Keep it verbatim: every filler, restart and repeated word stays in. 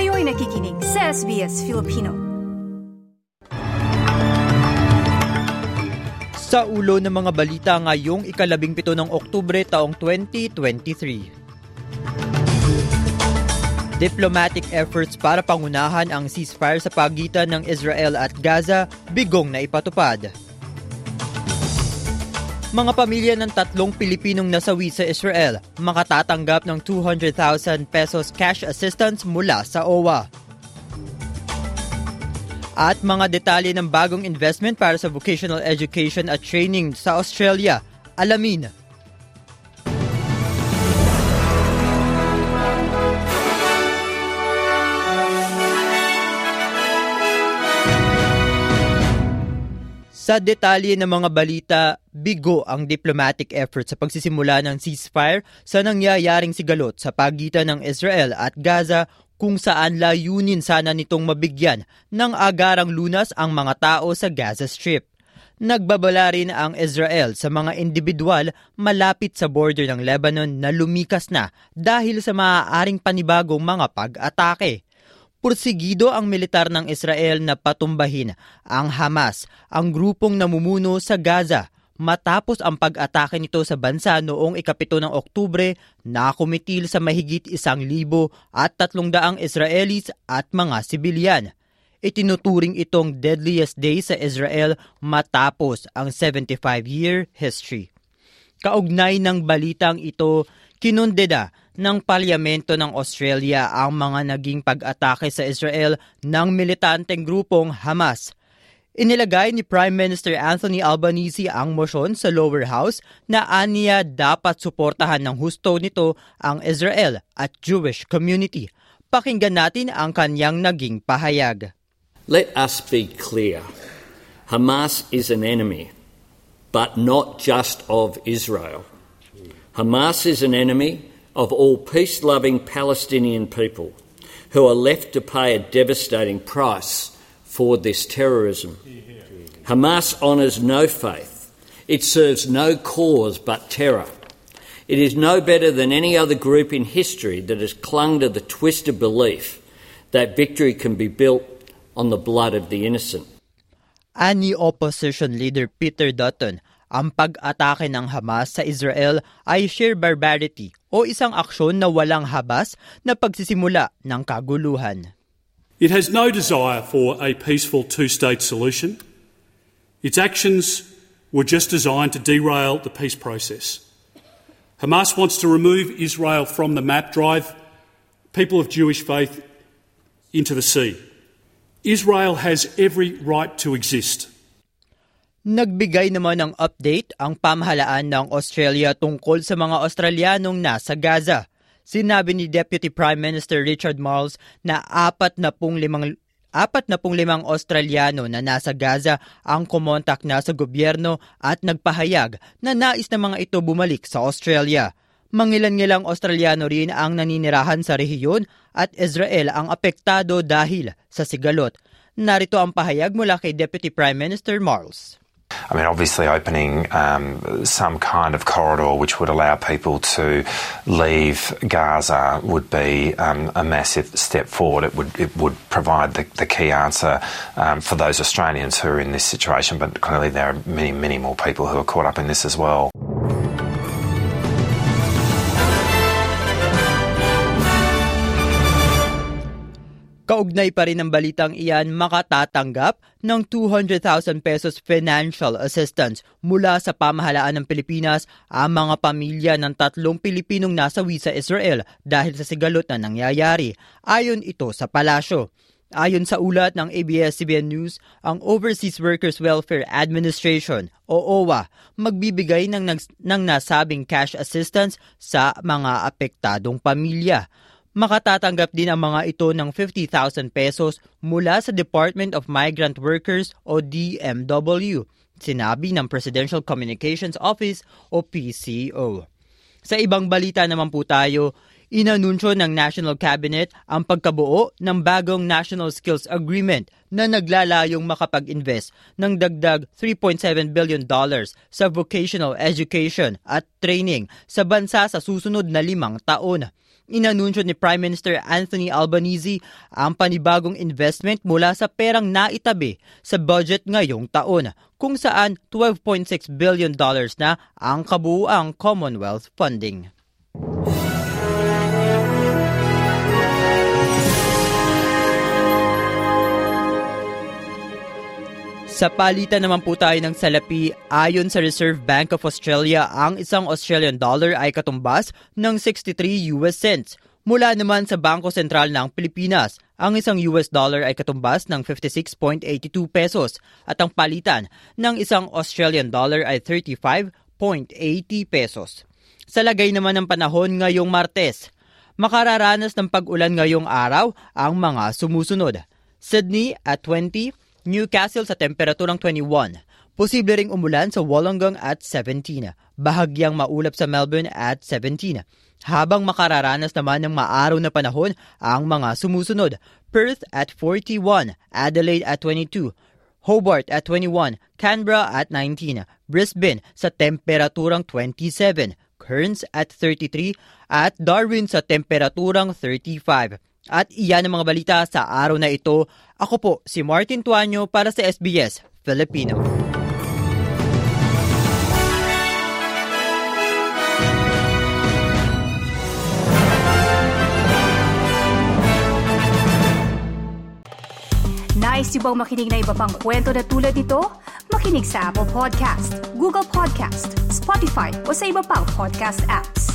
Kayo'y nakikinig sa S B S Filipino. Sa ulo ng mga balita ngayong ikalabing pito ng Oktubre taong twenty twenty-three. Diplomatic efforts para pangunahan ang ceasefire sa pagitan ng Israel at Gaza, bigong na ipatupad. Mga pamilya ng tatlong Pilipinong nasawi sa Israel, makatatanggap ng two hundred thousand pesos cash assistance mula sa O W W A. At mga detalye ng bagong investment para sa vocational education at training sa Australia, alamin. Sa detalye ng mga balita, bigo ang diplomatic effort sa pagsisimula ng ceasefire sa nangyayaring sigalot sa pagitan ng Israel at Gaza, kung saan layunin sana nitong mabigyan ng agarang lunas ang mga tao sa Gaza Strip. Nagbabala rin ang Israel sa mga individual malapit sa border ng Lebanon na lumikas na dahil sa maaaring panibagong mga pag-atake. Pursigido ang militar ng Israel na patumbahin ang Hamas, ang grupong namumuno sa Gaza, matapos ang pag-atake nito sa bansa noong ikapito ng Oktubre na kumitil sa mahigit isang libo at tatlong daang Israelis at mga sibilyan. Itinuturing itong deadliest day sa Israel matapos ang seventy-five year history. Kaugnay ng balitang ito, kinundena ng Parlamento ng Australia ang mga naging pag-atake sa Israel ng militanteng grupong Hamas. Inilagay ni Prime Minister Anthony Albanese ang motion sa lower house na aniya dapat suportahan ng husto nito ang Israel at Jewish community. Pakinggan natin ang kanyang naging pahayag. Let us be clear. Hamas is an enemy, but not just of Israel. Hamas is an enemy of all peace-loving Palestinian people who are left to pay a devastating price for this terrorism. Hamas honours no faith. It serves no cause but terror. It is no better than any other group in history that has clung to the twisted belief that victory can be built on the blood of the innocent. Ani opposition leader Peter Dutton, ang pag-atake ng Hamas sa Israel ay sheer barbarity o isang aksyon na walang habas na pagsisimula ng kaguluhan. It has no desire for a peaceful two-state solution. Its actions were just designed to derail the peace process. Hamas wants to remove Israel from the map, drive people of Jewish faith into the sea. Israel has every right to exist. Nagbigay naman ng update ang pamahalaan ng Australia tungkol sa mga Australianong nasa Gaza. Sinabi ni Deputy Prime Minister Richard Marles na forty-five Australiano na nasa Gaza ang kumontak na sa gobyerno at nagpahayag na nais na mga ito bumalik sa Australia. Mangilan-ngilang Australiano rin ang naninirahan sa rehiyon at Israel ang apektado dahil sa sigalot. Narito ang pahayag mula kay Deputy Prime Minister Marles. I mean, obviously opening um, some kind of corridor which would allow people to leave Gaza would be um, a massive step forward. It would it would provide the, the key answer um, for those Australians who are in this situation, but clearly there are many, many more people who are caught up in this as well. Kaugnay pa rin ng balitang iyan, makatatanggap ng two hundred thousand pesos financial assistance mula sa pamahalaan ng Pilipinas ang mga pamilya ng tatlong Pilipinong nasawi sa Israel dahil sa sigalot na nangyayari, ayon ito sa palasyo. Ayon sa ulat ng A B S C B N News, ang Overseas Workers Welfare Administration o O W W A magbibigay ng, nags- ng nasabing cash assistance sa mga apektadong pamilya. Makatatanggap din ang mga ito ng fifty thousand pesos mula sa Department of Migrant Workers o D M W, sinabi ng Presidential Communications Office o P C O. Sa ibang balita naman po tayo, inanunsyo ng National Cabinet ang pagkabuo ng bagong National Skills Agreement na naglalayong makapag-invest ng dagdag three point seven billion dollars sa vocational education at training sa bansa sa susunod na limang taon. Inanunsyo ni Prime Minister Anthony Albanese ang panibagong investment mula sa perang naitabi sa budget ngayong taon, kung saan twelve point six billion dollars na ang kabuuang Commonwealth funding. Sa palitan naman po tayo ng salapi, ayon sa Reserve Bank of Australia, ang isang Australian dollar ay katumbas ng sixty-three U S cents. Mula naman sa Banko Sentral ng Pilipinas, ang isang U S dollar ay katumbas ng fifty-six point eight two pesos at ang palitan ng isang Australian dollar ay thirty-five point eight zero pesos. Sa lagay naman ng panahon ngayong Martes, makararanas ng pag-ulan ngayong araw ang mga sumusunod. Sydney at twenty, Newcastle sa temperaturang twenty-one. Posible ring umulan sa Wollongong at seventeen. Bahagyang maulap sa Melbourne at seventeen. Habang makararanas naman ng maaraw na panahon ang mga sumusunod. Perth at forty-one. Adelaide at twenty-two. Hobart at twenty-one. Canberra at nineteen. Brisbane sa temperaturang twenty-seven. Cairns at thirty-three. At Darwin sa temperaturang thirty-five. At iyan ang mga balita sa araw na ito. Ako po si Martin Tuanyo para sa S B S Filipino. Nais niyo bang makinig na iba pang kwento na tulad nito? Makinig sa Apple Podcast, Google Podcast, Spotify o sa iba pang podcast apps.